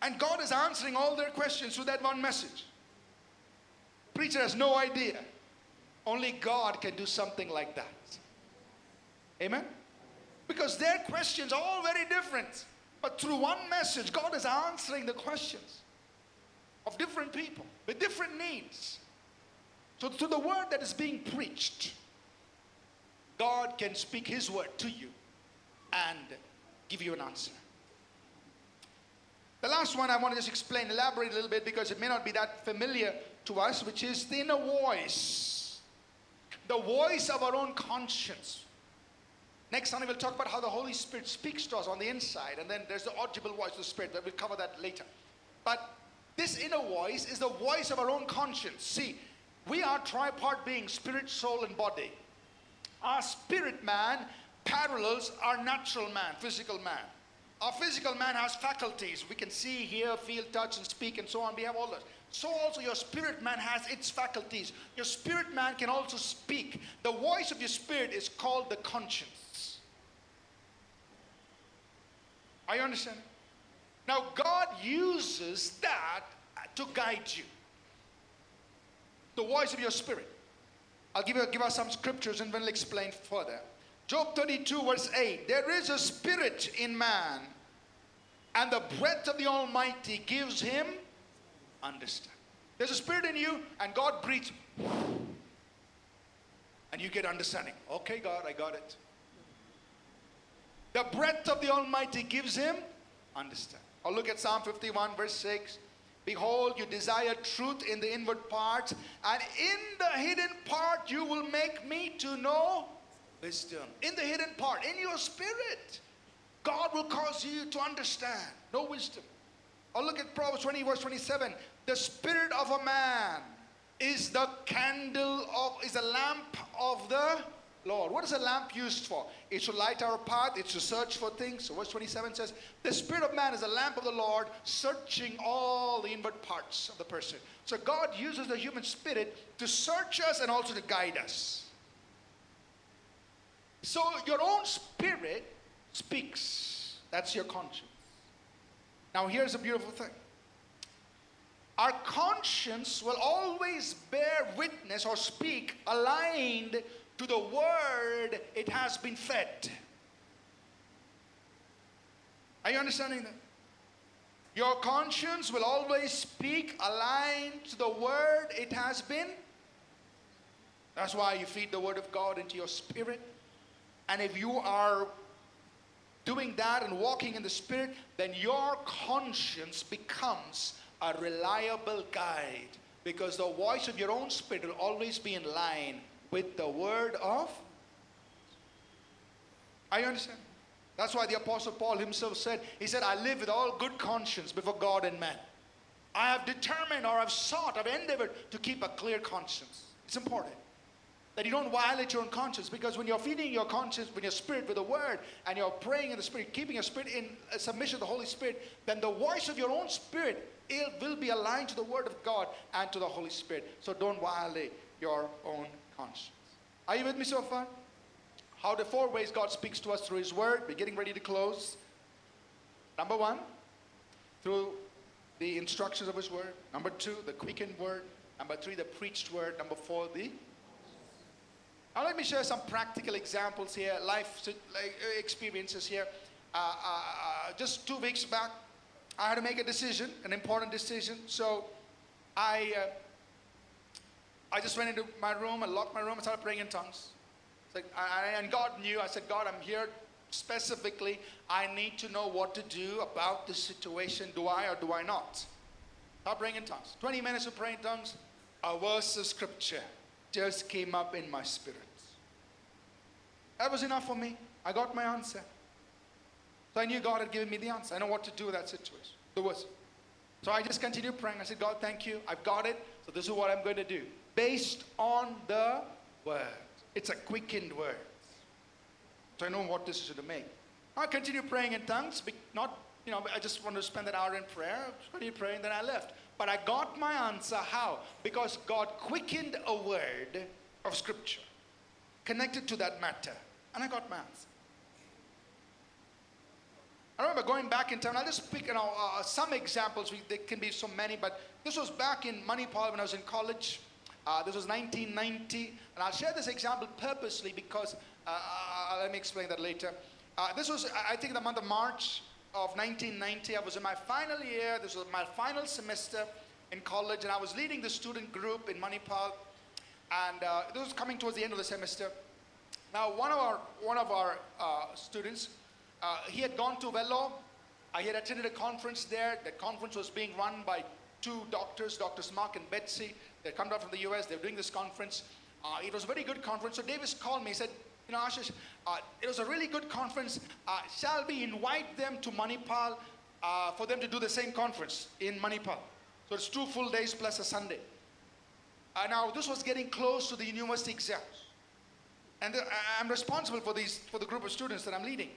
and God is answering all their questions through that one message. Preacher has no idea. Only God can do something like that. Amen? Because their questions are all very different. But through one message, God is answering the questions of different people with different needs. So through the word that is being preached, God can speak his word to you and give you an answer. The last one I want to just explain, elaborate a little bit, because it may not be that familiar to us, which is the inner voice. The voice of our own conscience. Next Sunday, we'll talk about how the Holy Spirit speaks to us on the inside. And then there's the audible voice of the Spirit. We'll cover that later. But this inner voice is the voice of our own conscience. See, we are tripart beings, spirit, soul, and body. Our spirit man parallels our natural man, physical man. Our physical man has faculties. We can see, hear, feel, touch, and speak, and so on. We have all those. So also your spirit man has its faculties. Your spirit man can also speak. The voice of your spirit is called the conscience. Are you understanding? Now God uses that to guide you. The voice of your spirit. I'll give us some scriptures and we'll explain further. Job 32 verse 8. There is a spirit in man, and the breath of the Almighty gives him understanding. There's a spirit in you, and God breathes, and you get understanding. Okay, God, I got it. The breath of the Almighty gives him understanding. Or look at Psalm 51 verse 6. Behold, you desire truth in the inward parts, and in the hidden part you will make me to know wisdom. In the hidden part, in your spirit, God will cause you to understand. Know wisdom. Or look at Proverbs 20 verse 27. The spirit of a man is the candle of, is the lamp of the Lord. What is a lamp used for? It's to light our path. It's to search for things. So verse 27 says, the spirit of man is a lamp of the Lord, searching all the inward parts of the person. So God uses the human spirit to search us and also to guide us. So your own spirit speaks. That's your conscience. Now here's a beautiful thing. Our conscience will always bear witness or speak aligned to the word it has been fed. Are you understanding that? Your conscience will always speak aligned to the word it has been. That's why you feed the word of God into your spirit. And if you are doing that and walking in the Spirit, then your conscience becomes a reliable guide, because the voice of your own spirit will always be in line with the word of. I understand. That's why the Apostle Paul himself said, he said, I live with all good conscience before God and man. I have determined, or I've sought, I've endeavored to keep a clear conscience. It's important that you don't violate your own conscience, because when you're feeding your conscience, when your spirit with the word, and you're praying in the spirit, keeping your spirit in submission to the Holy Spirit, then the voice of your own spirit, it will be aligned to the word of God and to the Holy Spirit. So don't violate your own conscience. Are you with me so far? How the four ways God speaks to us through his word. We're getting ready to close. Number one, through the instructions of his word. Number two, the quickened word. Number three, the preached word. Number four, the. Now let me share some practical examples here, life experiences here. Just 2 weeks back, I had to make a decision, an important decision. So I just went into my room, I locked my room, I started praying in tongues. Like, and God knew. I said, God, I'm here specifically. I need to know what to do about this situation. Do I or do I not? Start praying in tongues. 20 minutes of praying in tongues, a verse of scripture just came up in my spirit. That was enough for me. I got my answer. So I knew God had given me the answer. I know what to do with that situation. The verse. So I just continued praying. I said, God, thank you. I've got it. So this is what I'm going to do. Based on the word. It's a quickened word. So I know what decision to make. I continued praying in tongues. But not, you know, I just wanted to spend an hour in prayer. I continued praying, then I left. But I got my answer. How? Because God quickened a word of scripture connected to that matter. And I got my answer. I remember going back in time. I'll just pick, you know, some examples. There can be so many, but this was back in Manipal when I was in college. This was 1990. And I'll share this example purposely because, let me explain that later. This was, I think, the month of March of 1990. I was in my final year. This was my final semester in college, and I was leading the student group in Manipal, and this was coming towards the end of the semester. Now one of our students, he had gone to Velo. He had attended a conference there. That conference was being run by two doctors, Drs. Mark and Betsy. They'd come down from the US. They were doing this conference. It was a very good conference. So Davis called me. He said, You know, Ashish, it was a really good conference. Shall we invite them to Manipal for them to do the same conference in Manipal? So it's 2 full days plus a Sunday. Now, this was getting close to the university exams. And I'm responsible for the group of students that I'm leading.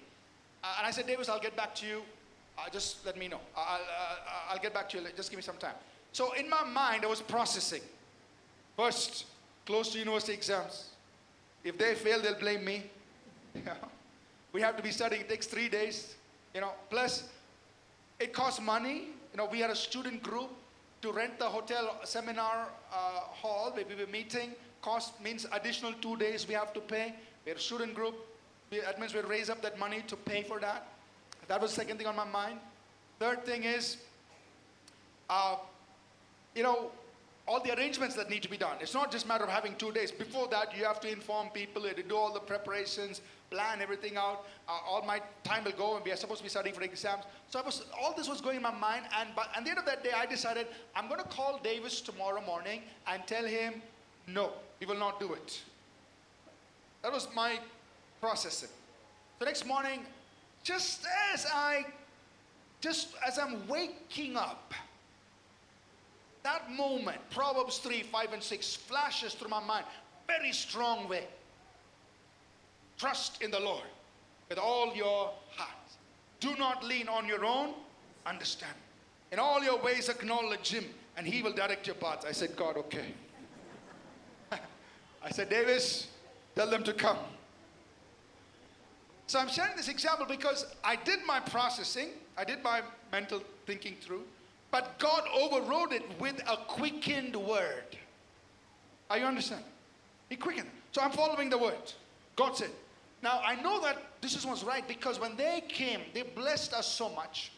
And I said, Davis, I'll get back to you. Just let me know. I'll get back to you. Just give me some time. So in my mind, I was processing. First, close to university exams. If they fail, they'll blame me. You know? We have to be studying. It takes 3 days. You know, plus, it costs money. You know, we had a student group to rent the hotel seminar hall where we were meeting. Cost means additional 2 days we have to pay. We had a student group. That means we raise up that money to pay for that. That was the second thing on my mind. Third thing is, you know, all the arrangements that need to be done. It's not just a matter of having 2 days. Before that, you have to inform people, you have to do all the preparations, plan everything out. All my time will go, and we are supposed to be studying for exams. So all this was going in my mind, and at the end of that day, I decided, I'm going to call Davis tomorrow morning and tell him, no, he will not do it. That was my processing. The next morning, just as I'm waking up, that moment, Proverbs 3, 5, and 6 flashes through my mind, very strong way. Trust in the Lord with all your heart. Do not lean on your own understanding. In all your ways acknowledge Him, and He will direct your paths. I said, God, okay. I said, Davis, tell them to come. So I'm sharing this example because I did my processing. I did my mental thinking through. But God overrode it with a quickened word. Are you understanding? He quickened. So I'm following the word. God said. Now I know that this is what's right because when they came, they blessed us so much.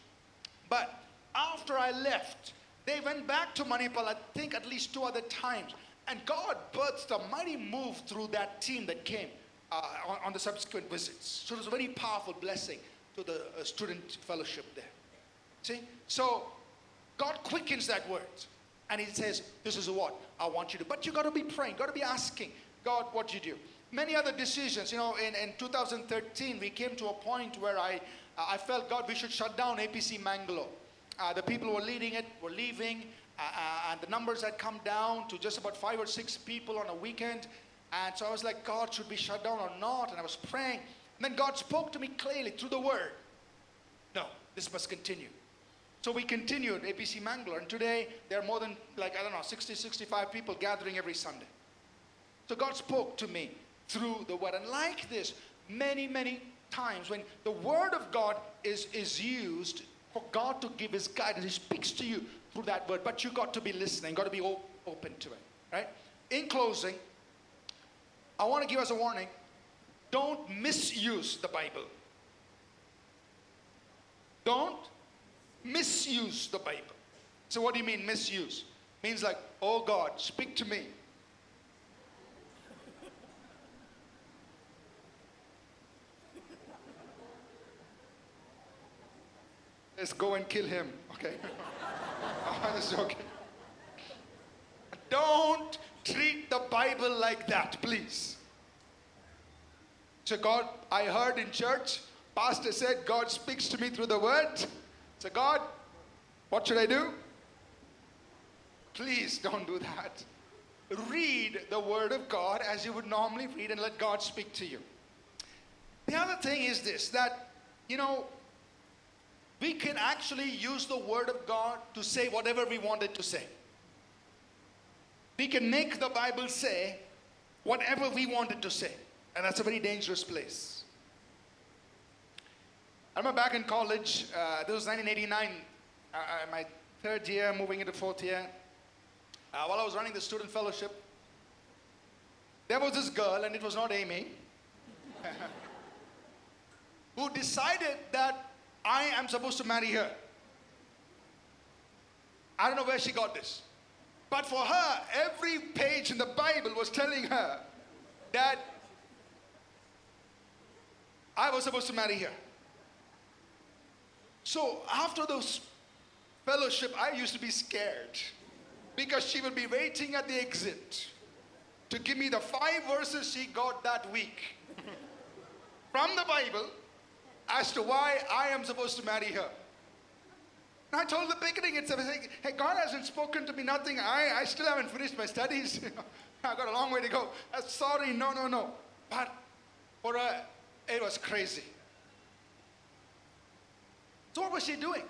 But after I left, they went back to Manipal, I think at least 2 other times. And God birthed a mighty move through that team that came on the subsequent visits. So it was a very powerful blessing to the student fellowship there. See? So God quickens that word. And He says, this is what I want you to do. But you got to be praying. Got to be asking God what you do. Many other decisions. You know, in 2013, we came to a point where I felt, God, we should shut down APC Mangalore. The people who were leading it were leaving. And the numbers had come down to just about 5 or 6 people on a weekend. And so I was like, God, should we shut down or not? And I was praying. And then God spoke to me clearly through the word. No, this must continue. So we continued APC Mangalore, and today there are more than, like, I don't know, 60, 65 people gathering every Sunday. So God spoke to me through the word. And like this, many, many times when the word of God is used for God to give His guidance, He speaks to you through that word, but you got to be listening, got to be open to it, right? In closing, I want to give us a warning. Don't misuse the Bible. Don't misuse the Bible. So what do you mean misuse? Means like, oh God, speak to me. Let's go and kill him, okay? That's okay. Don't treat the Bible like that, please. So God, I heard in church, pastor said, God speaks to me through the word. So God, what should I do? Please don't do that. Read the word of God as you would normally read and let God speak to you. The other thing is this, that, you know, we can actually use the word of God to say whatever we want it to say. We can make the Bible say whatever we want it to say. And that's a very dangerous place. I remember back in college, this was 1989, my 3rd year, moving into 4th year. While I was running the student fellowship, there was this girl, and it was not Amy, who decided that I am supposed to marry her. I don't know where she got this. But for her, every page in the Bible was telling her that I was supposed to marry her. So after those fellowship, I used to be scared because she would be waiting at the exit to give me the 5 verses she got that week from the Bible as to why I am supposed to marry her. And I told the beginning, it's like, hey, God hasn't spoken to me, nothing. I still haven't finished my studies. I got a long way to go. Sorry, no. But for her, it was crazy. So what was she doing?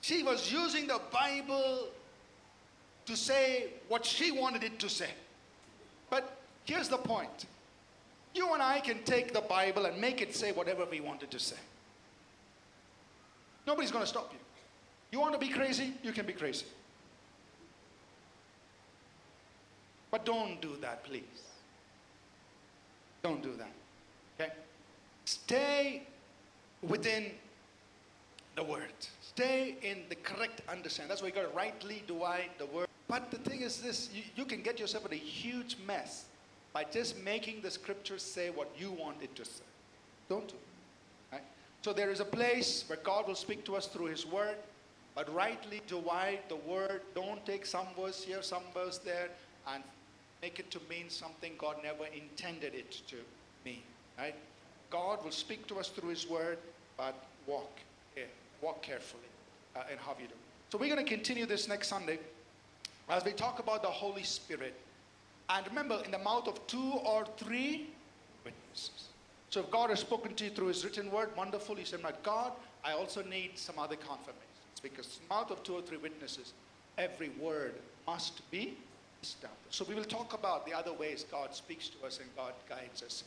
She was using the Bible to say what she wanted it to say. But here's the point. You and I can take the Bible and make it say whatever we want it to say. Nobody's going to stop you. You want to be crazy? You can be crazy. But don't do that, please. Don't do that. Okay? Stay within the Word. Stay in the correct understanding. That's why you got to rightly divide the Word. But the thing is this, you can get yourself in a huge mess by just making the Scripture say what you want it to say. Don't do it. Right? So there is a place where God will speak to us through His Word, but rightly divide the Word. Don't take some verse here, some verse there, and make it to mean something God never intended it to mean. Right? God will speak to us through His Word, but walk carefully in how you do. So we're going to continue this next Sunday as we talk about the Holy Spirit. And remember, in the mouth of 2 or 3 witnesses. So if God has spoken to you through His written Word, wonderful. You say, my God, I also need some other confirmations. Because in the mouth of 2 or 3 witnesses, every word must be established. So we will talk about the other ways God speaks to us and God guides us.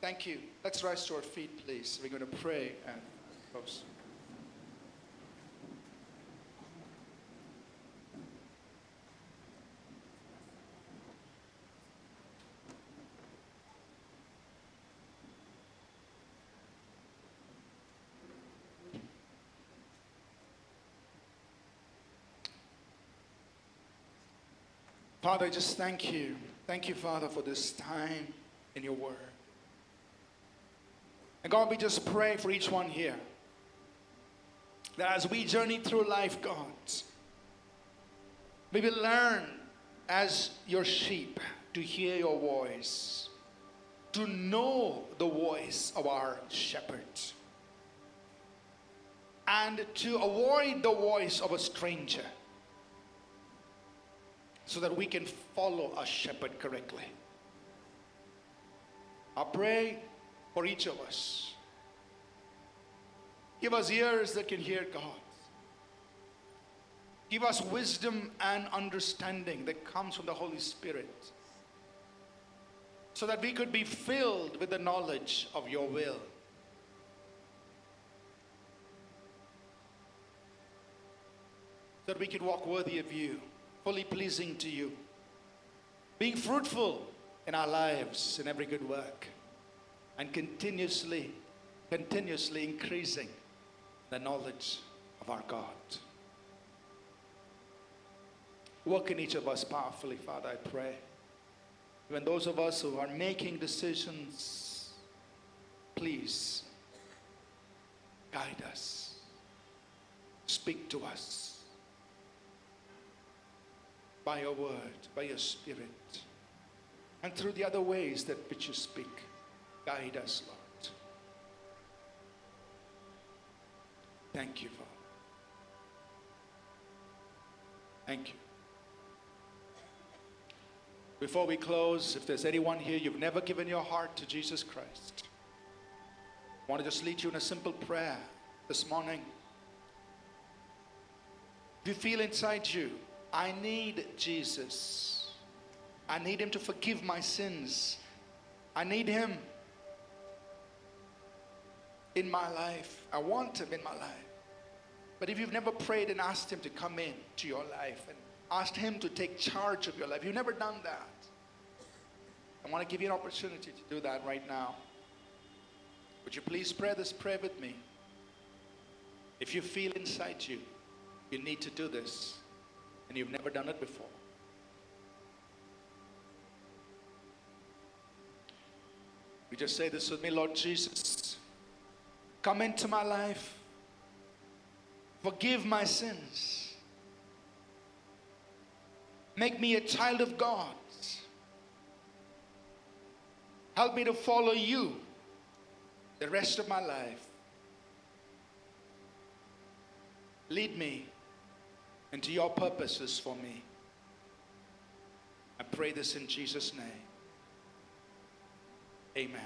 Thank you. Let's rise to our feet, please. We're going to pray and close. Father, I just thank you. Thank you, Father, for this time in your word. And God, we just pray for each one here that as we journey through life, God, we will learn as your sheep to hear your voice, to know the voice of our shepherd, and to avoid the voice of a stranger so that we can follow our shepherd correctly. I pray for each of us. Give us ears that can hear God. Give us wisdom and understanding that comes from the Holy Spirit, so that we could be filled with the knowledge of your will. That we could walk worthy of you, fully pleasing to you, being fruitful in our lives in every good work, and continuously increasing the knowledge of our God. Work in each of us powerfully, Father, I pray. Even those of us who are making decisions, please guide us, speak to us by your word, by your Spirit, and through the other ways that which you speak. Guide us, Lord. Thank you, Father. Thank you. Before we close, if there's anyone here, you've never given your heart to Jesus Christ, I want to just lead you in a simple prayer this morning. If you feel inside you, I need Jesus. I need Him to forgive my sins. I need Him in my life. I want Him in my life. But if you've never prayed and asked Him to come in to your life and asked Him to take charge of your life, you've never done that, I want to give you an opportunity to do that right now. Would you please pray this prayer with me? If you feel inside you, you need to do this, and you've never done it before. You just say this with me, Lord Jesus, come into my life, forgive my sins, Make me a child of God. Help me to follow you the rest of my life. Lead me into your purposes for me. I pray this in Jesus' name. Amen.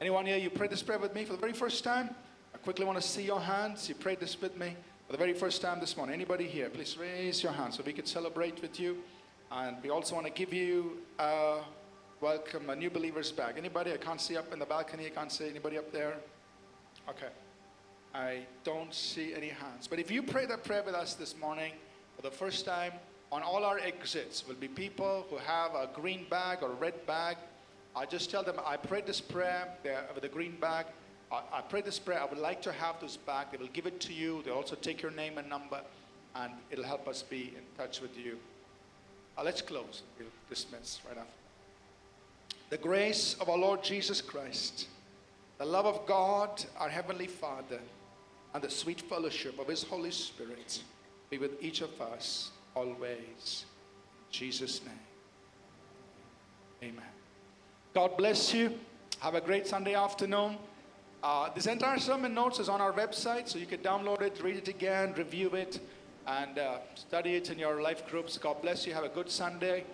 Anyone here, you prayed this prayer with me for the very first time? I quickly want to see your hands. You prayed this with me for the very first time this morning. Anybody here, please raise your hand so we can celebrate with you. And we also want to give you a welcome, a new believer's bag. Anybody? I can't see up in the balcony. I can't see anybody up there. Okay. I don't see any hands. But if you pray that prayer with us this morning for the first time, on all our exits will be people who have a green bag or a red bag. I just tell them, I prayed this prayer with a green bag. I prayed this prayer. I would like to have this bag. They will give it to you. They'll also take your name and number, and it'll help us be in touch with you. Let's close. We'll dismiss right after. The grace of our Lord Jesus Christ, the love of God, our Heavenly Father, and the sweet fellowship of His Holy Spirit be with each of us always. In Jesus' name. Amen. God bless you. Have a great Sunday afternoon. This entire sermon notes is on our website, so you can download it, read it again, review it, and study it in your life groups. God bless you. Have a good Sunday.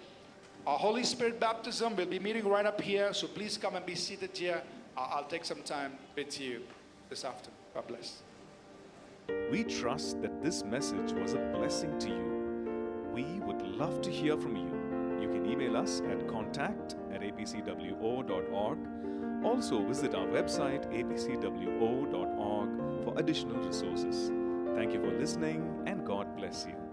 Our Holy Spirit baptism, we'll be meeting right up here, so please come and be seated here. I'll take some time with you this afternoon. God bless. We trust that this message was a blessing to you. We would love to hear from you. You can email us at contact@apcwo.org. Also visit our website apcwo.org for additional resources. Thank you for listening, and God bless you.